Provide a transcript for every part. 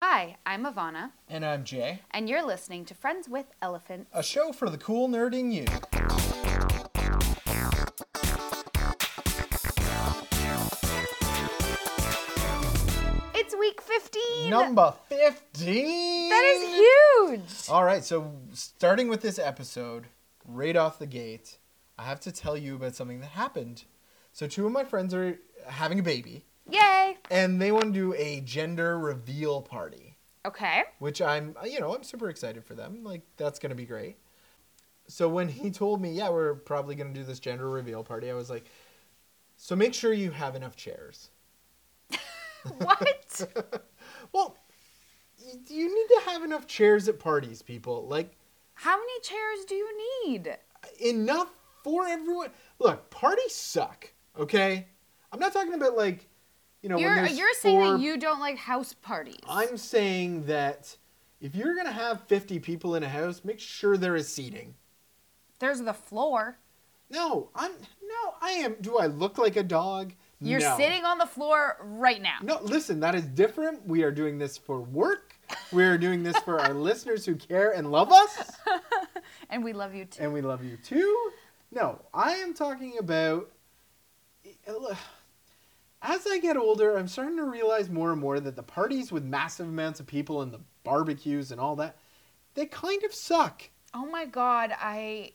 Hi, I'm Ivana. And I'm Jay. And you're listening to Friends with Elephants, a show for the cool nerd in you. It's week 15! Number 15! That is huge! Alright, so starting with this episode, right off the gate, I have to tell you about something that happened. So two of my friends are having a baby. Yay! And they want to do a gender reveal party. Okay. Which I'm super excited for them. Like, that's going to be great. So when he told me, yeah, we're probably going to do this gender reveal party, I was like, so make sure you have enough chairs. What? Well, you need to have enough chairs at parties, people. Like, how many chairs do you need? Enough for everyone. Look, parties suck, okay? I'm not talking about, like, you're saying that you don't like house parties. I'm saying that if you're going to have 50 people in a house, make sure there is seating. There's the floor. No, I am. Do I look like a dog? You're sitting on the floor right now. No, listen, that is different. We are doing this for work. We are doing this for our listeners who care and love us. And we love you too. No, I am talking about... As I get older, I'm starting to realize more and more that the parties with massive amounts of people and the barbecues and all that, they kind of suck. Oh my God, I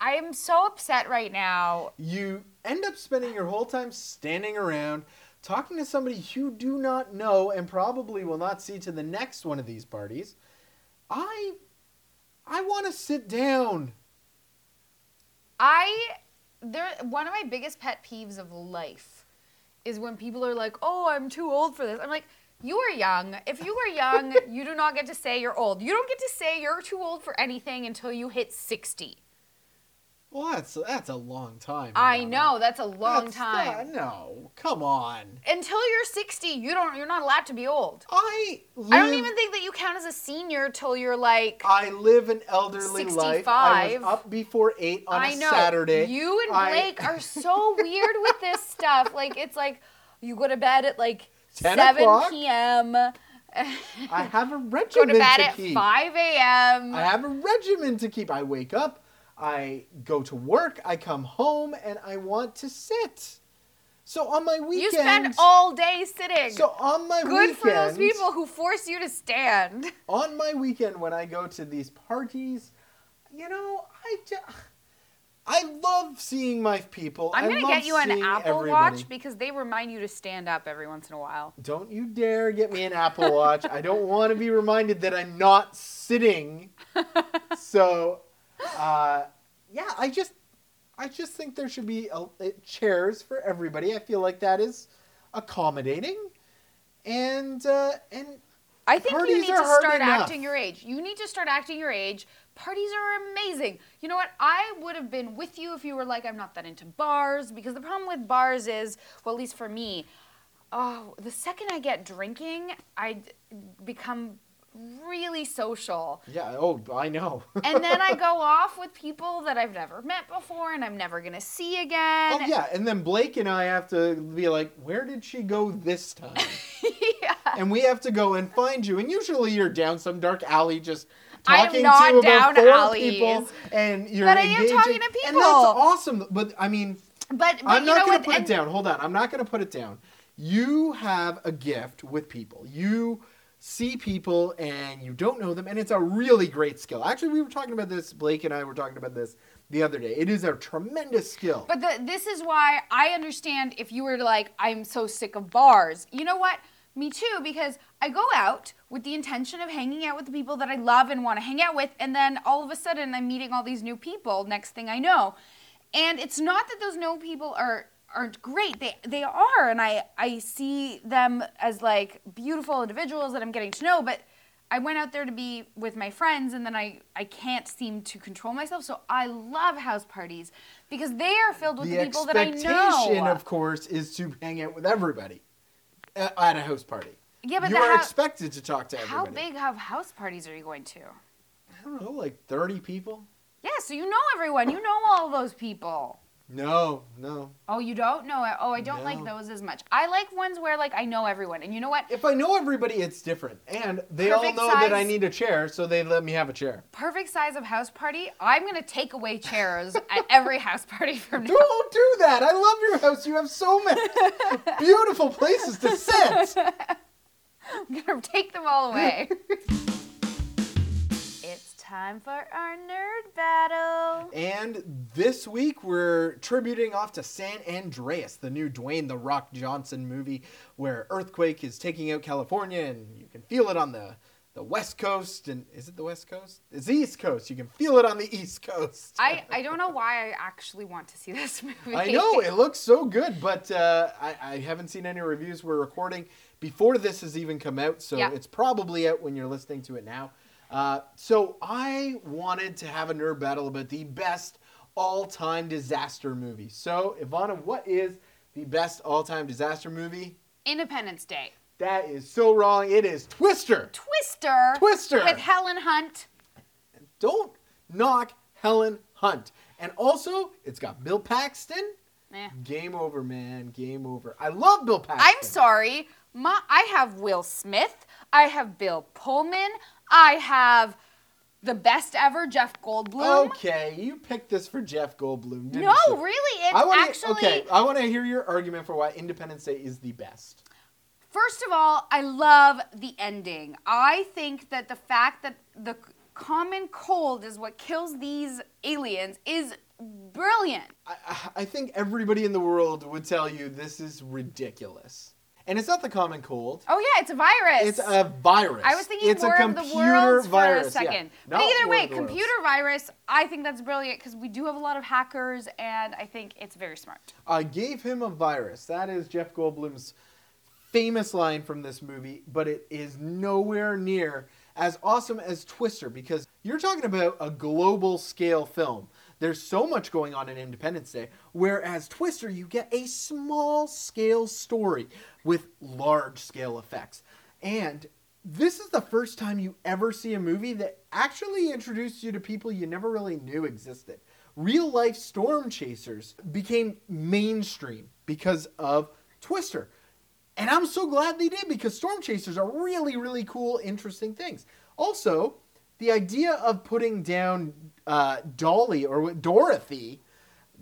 am so upset right now. You end up spending your whole time standing around, talking to somebody you do not know and probably will not see to the next one of these parties. I want to sit down. One of my biggest pet peeves of life is when people are like, oh, I'm too old for this. I'm like, you are young. If you are young, you do not get to say you're old. You don't get to say you're too old for anything until you hit 60. Well, that's a long time. I know, that's a long time. No, come on. Until you're 60, you're not allowed to be old. I don't even think that you count as a senior till you're like, I live an elderly 65. Life. I was up before 8 on a Saturday. You and Blake are so weird with this stuff. Like, it's like you go to bed at like 7 p.m. I have a regimen to keep. Go to bed at 5 a.m. I have a regimen to keep. I wake up. I go to work, I come home, and I want to sit. So on my weekends... You spend all day sitting. So on my weekend... Good for those people who force you to stand. On my weekend when I go to these parties, I love seeing my people. I'm going to get you an Apple Watch because they remind you to stand up every once in a while. Don't you dare get me an Apple Watch. I don't want to be reminded that I'm not sitting. So... I just think there should be chairs for everybody. I feel like that is accommodating, and I think you need to start acting your age. You need to start acting your age. Parties are amazing. You know what? I would have been with you if you were like, I'm not that into bars, because the problem with bars is, well, at least for me, the second I get drinking, I become really social. Yeah, oh, I know. And then I go off with people that I've never met before and I'm never going to see again. Oh, yeah, and then Blake and I have to be like, where did she go this time? Yeah. And we have to go and find you. And usually you're down some dark alley just talking to about four people. And you're but engaging. I am talking to people. And that's awesome. But, I mean, but I'm not going to put it down. Hold on. I'm not going to put it down. You have a gift with people. You... see people and you don't know them, and it's a really great skill. Actually, we were talking about this, Blake and I were talking about this the other day. It is a tremendous skill. But this is why I understand if you were like, I'm so sick of bars. You know what? Me too, because I go out with the intention of hanging out with the people that I love and want to hang out with, and then all of a sudden I'm meeting all these new people, next thing I know. And it's not that those new people aren't great. They are, and I see them as like beautiful individuals that I'm getting to know, but I went out there to be with my friends, and then I can't seem to control myself. So I love house parties because they are filled with the people that I know. The expectation, of course, is to hang out with everybody at a house party. Yeah, but you are expected to talk to everybody. How big of house parties are you going to? I don't know, like 30 people? Yeah, so you know everyone. You know all those people. No. Oh, you don't? No. Oh, I don't like those as much. I like ones where, like, I know everyone. And you know what? If I know everybody, it's different. And they all know that I need a chair, so they let me have a chair. Perfect size of house party. I'm going to take away chairs at every house party from now. Don't do that. I love your house. You have so many beautiful places to sit. I'm going to take them all away. Time for our nerd battle. And this week we're tributing off to San Andreas, the new Dwayne the Rock Johnson movie where earthquake is taking out California and you can feel it on the West Coast. And is it the West Coast? It's the East Coast. You can feel it on the East Coast. I don't know why I actually want to see this movie. I know, it looks so good, but I haven't seen any reviews. We're recording before this has even come out, so It's probably out when you're listening to it now. So I wanted to have a nerd battle about the best all-time disaster movie. So, Ivana, what is the best all-time disaster movie? Independence Day. That is so wrong. It is Twister. Twister. With Helen Hunt. Don't knock Helen Hunt. And also, it's got Bill Paxton. Game over, man. Game over. I love Bill Paxton. I'm sorry. I have Will Smith. I have Bill Pullman. I have the best ever, Jeff Goldblum. Okay, you picked this for Jeff Goldblum, didn't you? No, really, I want to hear your argument for why Independence Day is the best. First of all, I love the ending. I think that the fact that the common cold is what kills these aliens is brilliant. I think everybody in the world would tell you this is ridiculous. And it's not the common cold. Oh, yeah, it's a virus. It's a virus. I was thinking War of the Worlds for a second. Yeah. But either way, computer virus, I think that's brilliant because we do have a lot of hackers, and I think it's very smart. I gave him a virus. That is Jeff Goldblum's famous line from this movie, but it is nowhere near as awesome as Twister because you're talking about a global scale film. There's so much going on in Independence Day, whereas Twister, you get a small-scale story with large-scale effects. And this is the first time you ever see a movie that actually introduced you to people you never really knew existed. Real-life storm chasers became mainstream because of Twister. And I'm so glad they did because storm chasers are really, really cool, interesting things. Also, the idea of putting down Dorothy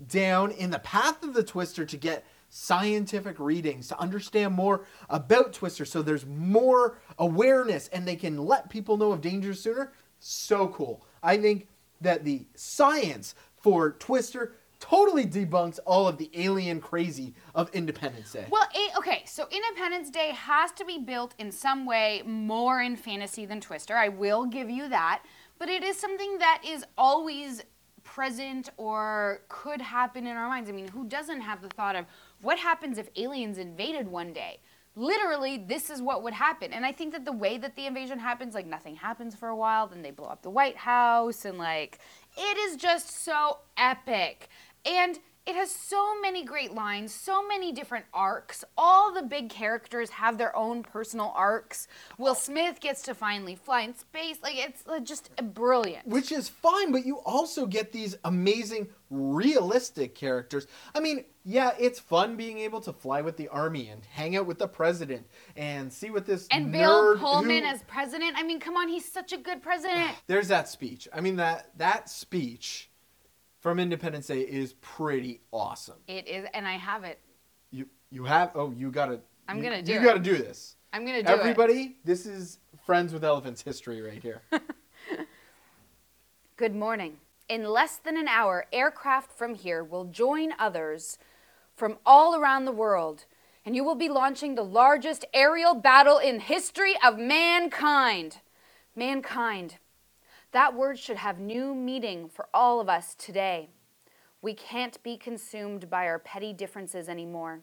down in the path of the Twister to get scientific readings, to understand more about Twister so there's more awareness and they can let people know of danger sooner. So cool. I think that the science for Twister totally debunks all of the alien crazy of Independence Day. Well, okay, so Independence Day has to be built in some way more in fantasy than Twister. I will give you that. But it is something that is always present or could happen in our minds. I mean, who doesn't have the thought of what happens if aliens invaded one day? Literally, this is what would happen. And I think that the way that the invasion happens, like nothing happens for a while, then they blow up the White House, and like, it is just so epic. And it has so many great lines, so many different arcs. All the big characters have their own personal arcs. Will Smith gets to finally fly in space. Like, it's just brilliant. Which is fine, but you also get these amazing, realistic characters. I mean, yeah, it's fun being able to fly with the army and hang out with the president and see what this and Bill Pullman as president. I mean, come on, he's such a good president. There's that speech. I mean, that speech from Independence Day is pretty awesome. It is, and I have it. You have? Oh, you got to. I'm going to do it. You got to do this. I'm going to do it. Everybody, this is Friends with Elephants history right here. Good morning. In less than an hour, aircraft from here will join others from all around the world, and you will be launching the largest aerial battle in history of mankind. Mankind. That word should have new meaning for all of us today. We can't be consumed by our petty differences anymore.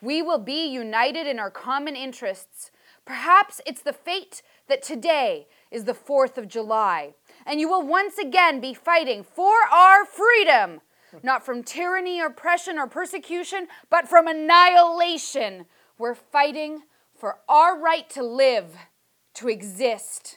We will be united in our common interests. Perhaps it's the fate that today is the 4th of July, and you will once again be fighting for our freedom, not from tyranny, oppression, or persecution, but from annihilation. We're fighting for our right to live, to exist.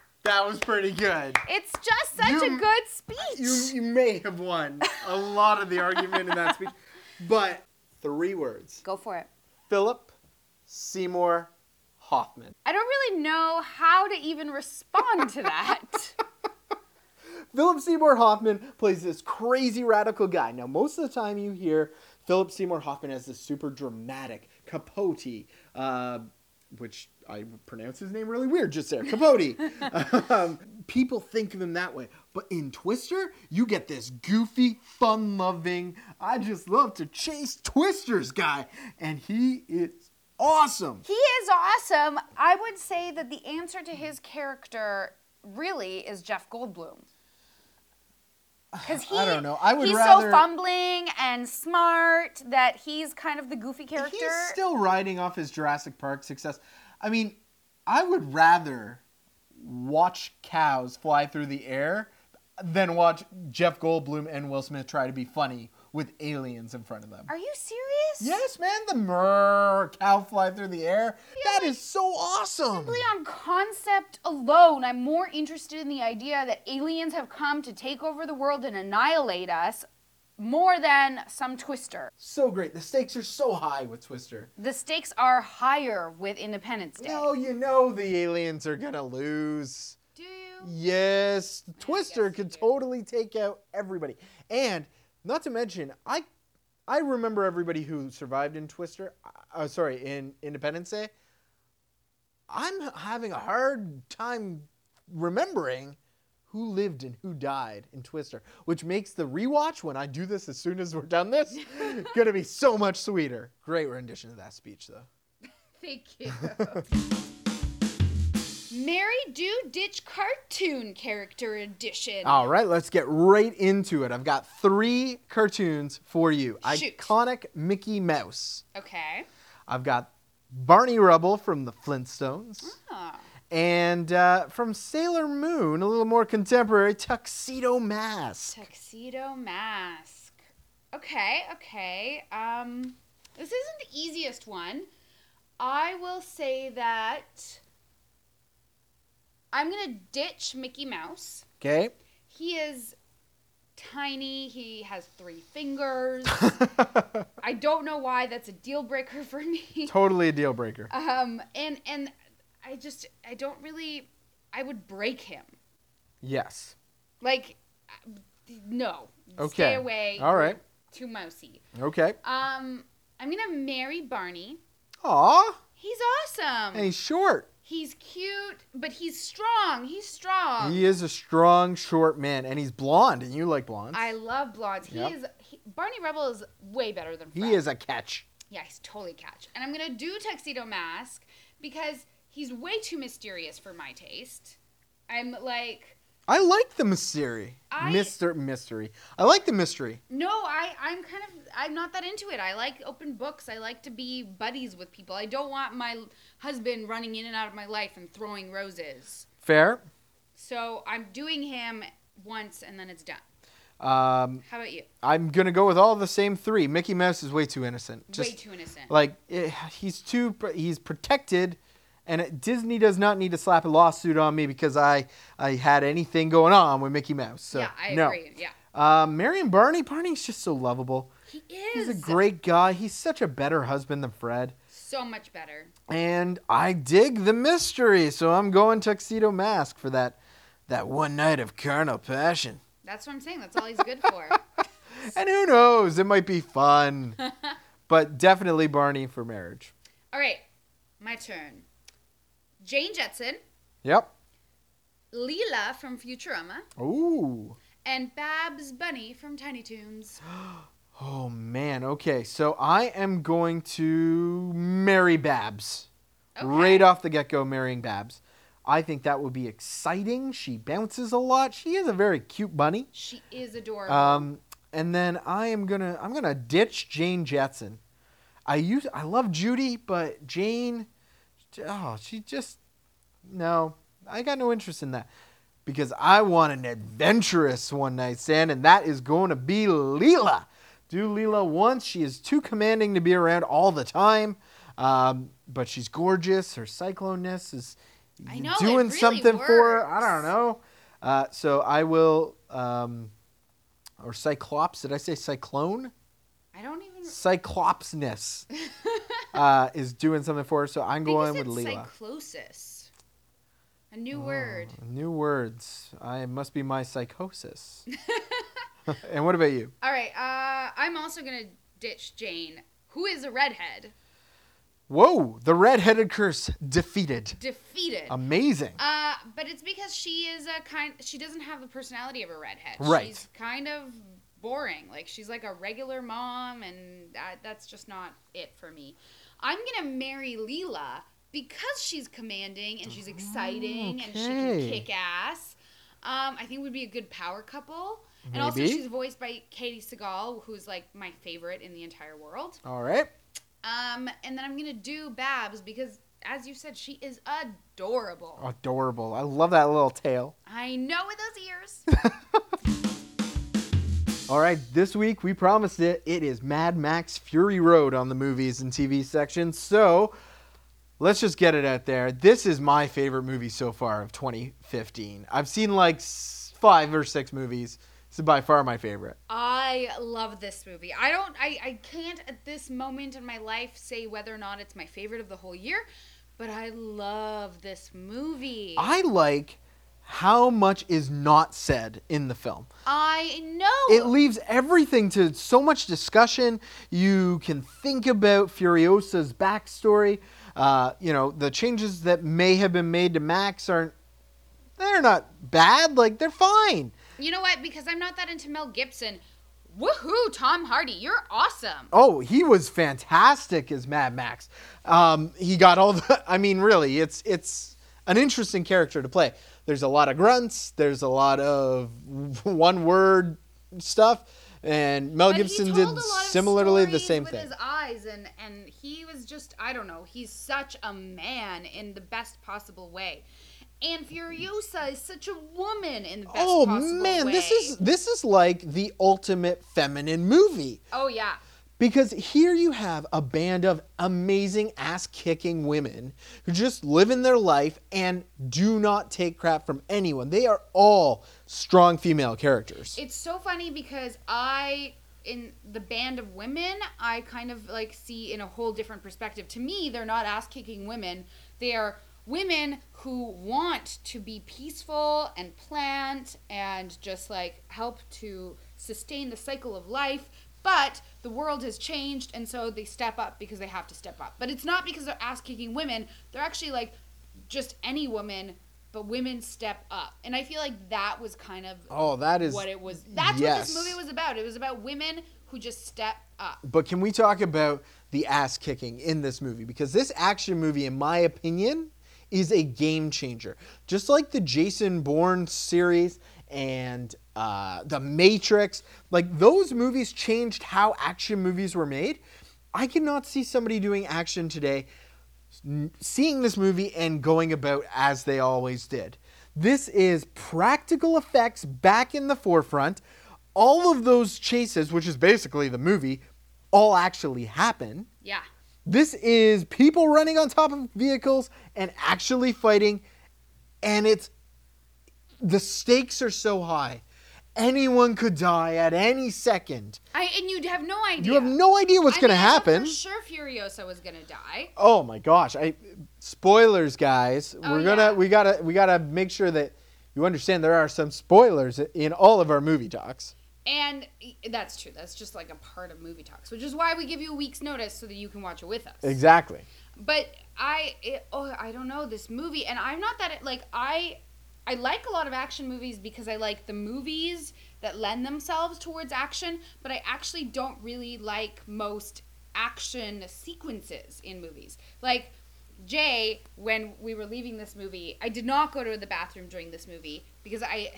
that was pretty good. It's just such a good speech. You may have won a lot of the argument in that speech. But 3 words. Go for it. Philip Seymour Hoffman. I don't really know how to even respond to that. Philip Seymour Hoffman plays this crazy radical guy. Now, most of the time you hear Philip Seymour Hoffman as this super dramatic Capote, which I pronounce his name really weird just there, Capote. People think of him that way. But in Twister, you get this goofy, fun-loving, I just love to chase Twisters guy. And he is awesome. He is awesome. I would say that the answer to his character really is Jeff Goldblum. Because I don't know. He's so fumbling and smart that he's kind of the goofy character. He's still riding off his Jurassic Park success. I mean, I would rather watch cows fly through the air than watch Jeff Goldblum and Will Smith try to be funny with aliens in front of them. Are you serious? Yes, man. The cow fly through the air. That is so awesome. Simply on concept alone, I'm more interested in the idea that aliens have come to take over the world and annihilate us more than some Twister. So great. The stakes are so high with Twister. The stakes are higher with Independence Day. No, you know the aliens are going to lose. Do you? Yes. Twister could totally take out everybody. And not to mention, I remember everybody who survived in Twister. In Independence Day. I'm having a hard time remembering who lived and who died in Twister, which makes the rewatch when I do this as soon as we're done this going to be so much sweeter. Great rendition of that speech, though. Thank you. Mary Do Ditch Cartoon Character Edition. All right, let's get right into it. I've got 3 cartoons for you. Shoot. Iconic Mickey Mouse. Okay. I've got Barney Rubble from the Flintstones. Ah. And from Sailor Moon, a little more contemporary, Tuxedo Mask. Tuxedo Mask. Okay. This isn't the easiest one. I will say that I'm going to ditch Mickey Mouse. Okay. He is tiny. He has 3 fingers. I don't know why that's a deal breaker for me. Totally a deal breaker. And I don't really, I would break him. Yes. Like, no. Okay. Stay away. All right. Too mousy. Okay. I'm going to marry Barney. Aw. He's awesome. And he's short. He's cute, but he's strong. He is a strong, short man, and he's blonde, and you like blondes. I love blondes. Yep. Barney Rubble is way better than Fred. He is a catch. Yeah, he's totally a catch. And I'm going to do Tuxedo Mask because he's way too mysterious for my taste. I like the mystery. I like the mystery. No, I'm not that into it. I like open books. I like to be buddies with people. I don't want my husband running in and out of my life and throwing roses. Fair. So I'm doing him once and then it's done. How about you? I'm going to go with all the same 3. Mickey Mouse is way too innocent. Way too innocent. He's protected. And Disney does not need to slap a lawsuit on me because I had anything going on with Mickey Mouse. So, yeah, I agree. Yeah. Mary and Barney. Barney's just so lovable. He is. He's a great guy. He's such a better husband than Fred. So much better. And I dig the mystery. So I'm going Tuxedo Mask for that one night of carnal passion. That's what I'm saying. That's all he's good for. And who knows? It might be fun. But definitely Barney for marriage. All right. My turn. Jane Jetson. Yep. Leela from Futurama. Ooh. And Babs Bunny from Tiny Toons. Oh, man. Okay, so I am going to marry Babs. Okay. Right off the get-go, marrying Babs. I think that would be exciting. She bounces a lot. She is a very cute bunny. She is adorable. And then I'm gonna ditch Jane Jetson. I love Judy, but Jane, I got no interest in that. Because I want an adventurous one-night stand, and that is going to be Leela. Do Leela once. She is too commanding to be around all the time, but she's gorgeous. Her cycloness is doing really something works. For her. I don't know. So I will, or Cyclops. Did I say cyclone? I don't even. Cyclopsness is doing something for her, so I'm going with Leela. Cyclosis. A new word. New words. I must be my psychosis. And what about you? All right. I'm also going to ditch Jane, who is a redhead. Whoa. The redheaded curse defeated. Amazing. But it's because she doesn't have the personality of a redhead. Right. She's kind of boring. Like, she's like a regular mom, and that's just not it for me. I'm going to marry Leela. Because she's commanding and she's exciting and she can kick ass, I think would be a good power couple. Maybe. And also she's voiced by Katie Segal, who's like my favorite in the entire world. All right. And then I'm going to do Babs because, as you said, she is adorable. Adorable. I love that little tail. I know, with those ears. All right, this week we promised it. It is Mad Max Fury Road on the movies and TV section. So... let's just get it out there. This is my favorite movie so far of 2015. I've seen like 5 or 6 movies. This is by far my favorite. I love this movie. I can't at this moment in my life say whether or not it's my favorite of the whole year, but I love this movie. I like how much is not said in the film. I know. It leaves everything to so much discussion. You can think about Furiosa's backstory. The changes that may have been made to Max they're not bad. Like, they're fine. You know what? Because I'm not that into Mel Gibson. Woohoo, Tom Hardy. You're awesome. Oh, he was fantastic as Mad Max. He got all the... I mean, really, it's an interesting character to play. There's a lot of grunts. There's a lot of one-word stuff. And Mel Gibson did similarly the same thing. With his eyes, and he was just, I don't know, he's such a man in the best possible way. And Furiosa is such a woman in the best possible way. Oh man, this is like the ultimate feminine movie. Oh yeah. Because here you have a band of amazing ass-kicking women who just live in their life and do not take crap from anyone. They are all strong female characters. It's so funny because in the band of women, I kind of like see in a whole different perspective. To me, they're not ass-kicking women. They are women who want to be peaceful and plant and just like help to sustain the cycle of life. But the world has changed, and so they step up because they have to step up. But it's not because they're ass-kicking women. They're actually, like, just any woman, but women step up. And I feel like that was kind of what it was. That's yes. What this movie was about. It was about women who just step up. But can we talk about the ass-kicking in this movie? Because this action movie, in my opinion, is a game changer. Just like the Jason Bourne series and... The Matrix, like those movies changed how action movies were made. I cannot see somebody doing action today seeing this movie and going about as they always did. This is practical effects back in the forefront. All of those chases, which is basically the movie, all actually happen. Yeah. This is people running on top of vehicles and actually fighting, and the stakes are so high. Anyone could die at any second. And you'd have no idea. You have no idea what's going to happen. I'm sure Furiosa was going to die. Oh my gosh! Spoilers, guys. We gotta make sure that you understand there are some spoilers in all of our movie talks. And that's true. That's just like a part of movie talks, which is why we give you a week's notice so that you can watch it with us. Exactly. But I don't know this movie, and I'm not that like I like a lot of action movies because I like the movies that lend themselves towards action, but I actually don't really like most action sequences in movies. Like, Jay, when we were leaving this movie, I did not go to the bathroom during this movie because I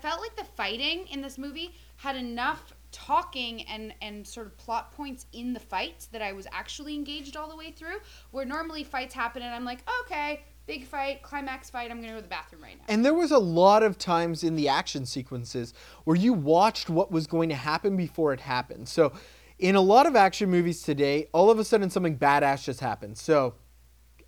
felt like the fighting in this movie had enough talking and sort of plot points in the fights that I was actually engaged all the way through, where normally fights happen and I'm like, okay, big fight, climax fight, I'm going to go to the bathroom right now. And there was a lot of times in the action sequences where you watched what was going to happen before it happened. So in a lot of action movies today, all of a sudden something badass just happened. So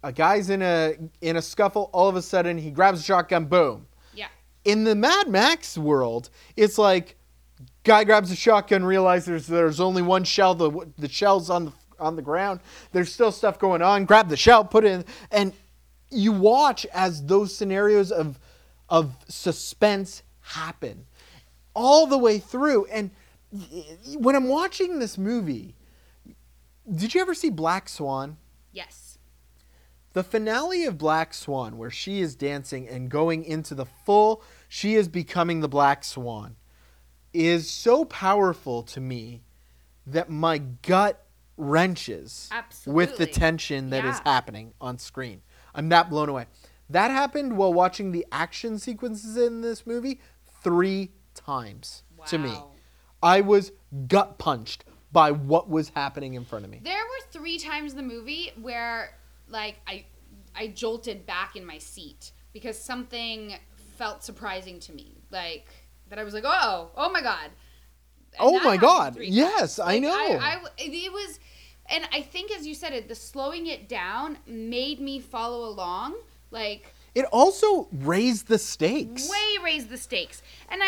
a guy's in a scuffle, all of a sudden he grabs a shotgun, boom. Yeah. In the Mad Max world, it's like, guy grabs a shotgun, realizes there's only one shell. The shell's on the ground. There's still stuff going on. Grab the shell, put it in, and you watch as those scenarios of suspense happen all the way through. And when I'm watching this movie, did you ever see Black Swan? Yes. The finale of Black Swan, where she is dancing and going into the full, she is becoming the Black Swan, is so powerful to me that my gut wrenches. Absolutely. With the tension that is happening on screen. I'm not blown away. That happened while watching the action sequences in this movie 3 times to me. I was gut punched by what was happening in front of me. There were 3 times in the movie where like I jolted back in my seat because something felt surprising to me. Like that I was like, oh my God. And oh my God. Yes, like, I know. It was, and I think as you said it, the slowing it down made me follow along. Like it also raised the stakes. Way raised the stakes. And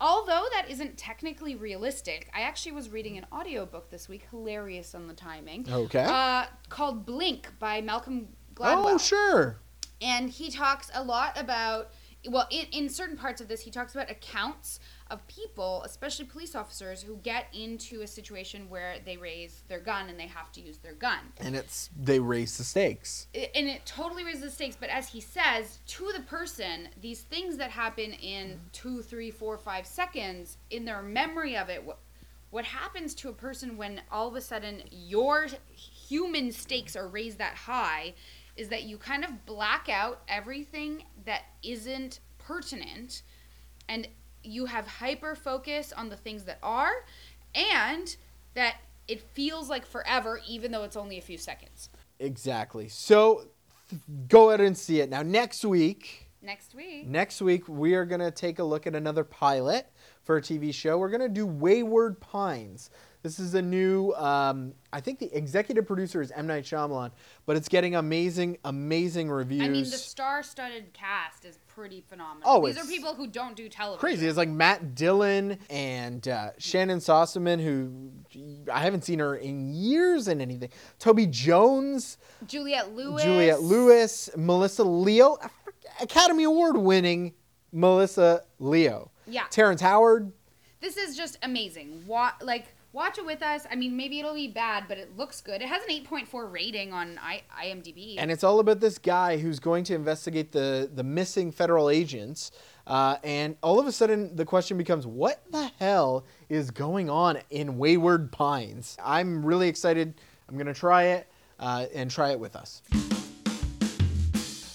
although that isn't technically realistic, I actually was reading an audiobook this week, hilarious on the timing. Okay. Called Blink by Malcolm Gladwell. Oh, sure. And he talks a lot about, well, in certain parts of this, he talks about accounts of people, especially police officers, who get into a situation where they raise their gun and they have to use their gun. And they raise the stakes. And it totally raises the stakes. But as he says, to the person, these things that happen in 2, 3, 4, 5 seconds, in their memory of it, what happens to a person when all of a sudden your human stakes are raised that high is that you kind of black out everything that isn't pertinent and you have hyper focus on the things that are, and that it feels like forever even though it's only a few seconds. Exactly. So go out and see it. Now next week we are going to take a look at another pilot for a TV show. We're going to do Wayward Pines. This is a new, I think the executive producer is M. Night Shyamalan, but it's getting amazing, amazing reviews. I mean, the star-studded cast is pretty phenomenal. Oh, these are people who don't do television. Crazy. It's like Matt Dillon and Shannon Sossaman, who I haven't seen her in years in anything. Toby Jones. Juliette Lewis. Melissa Leo. Academy Award winning Melissa Leo. Yeah. Terrence Howard. This is just amazing. Watch it with us. I mean, maybe it'll be bad, but it looks good. It has an 8.4 rating on IMDb. And it's all about this guy who's going to investigate the missing federal agents. And all of a sudden, the question becomes, what the hell is going on in Wayward Pines? I'm really excited. I'm going to try it and try it with us.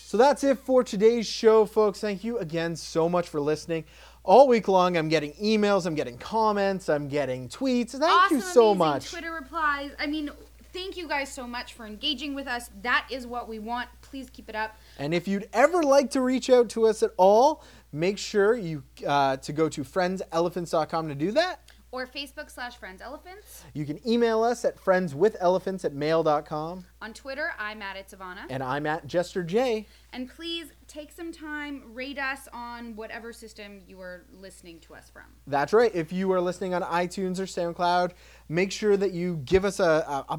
So that's it for today's show, folks. Thank you again so much for listening. All week long, I'm getting emails, I'm getting comments, I'm getting tweets. Thank you so much. Awesome, amazing Twitter replies. I mean, thank you guys so much for engaging with us. That is what we want. Please keep it up. And if you'd ever like to reach out to us at all, make sure you to go to friendselephants.com to do that. Or Facebook.com/friendselephants. You can email us at friendswithelephants@mail.com. On Twitter, I'm at It's Ivana. And I'm at Jester J. And please take some time, rate us on whatever system you are listening to us from. That's right. If you are listening on iTunes or SoundCloud, make sure that you give us a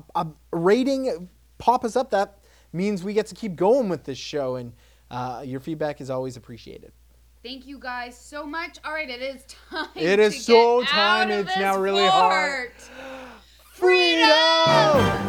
rating. Pop us up. That means we get to keep going with this show, and your feedback is always appreciated. Thank you guys so much. All right, it is time. It is so time. It's now really hard. Freedom!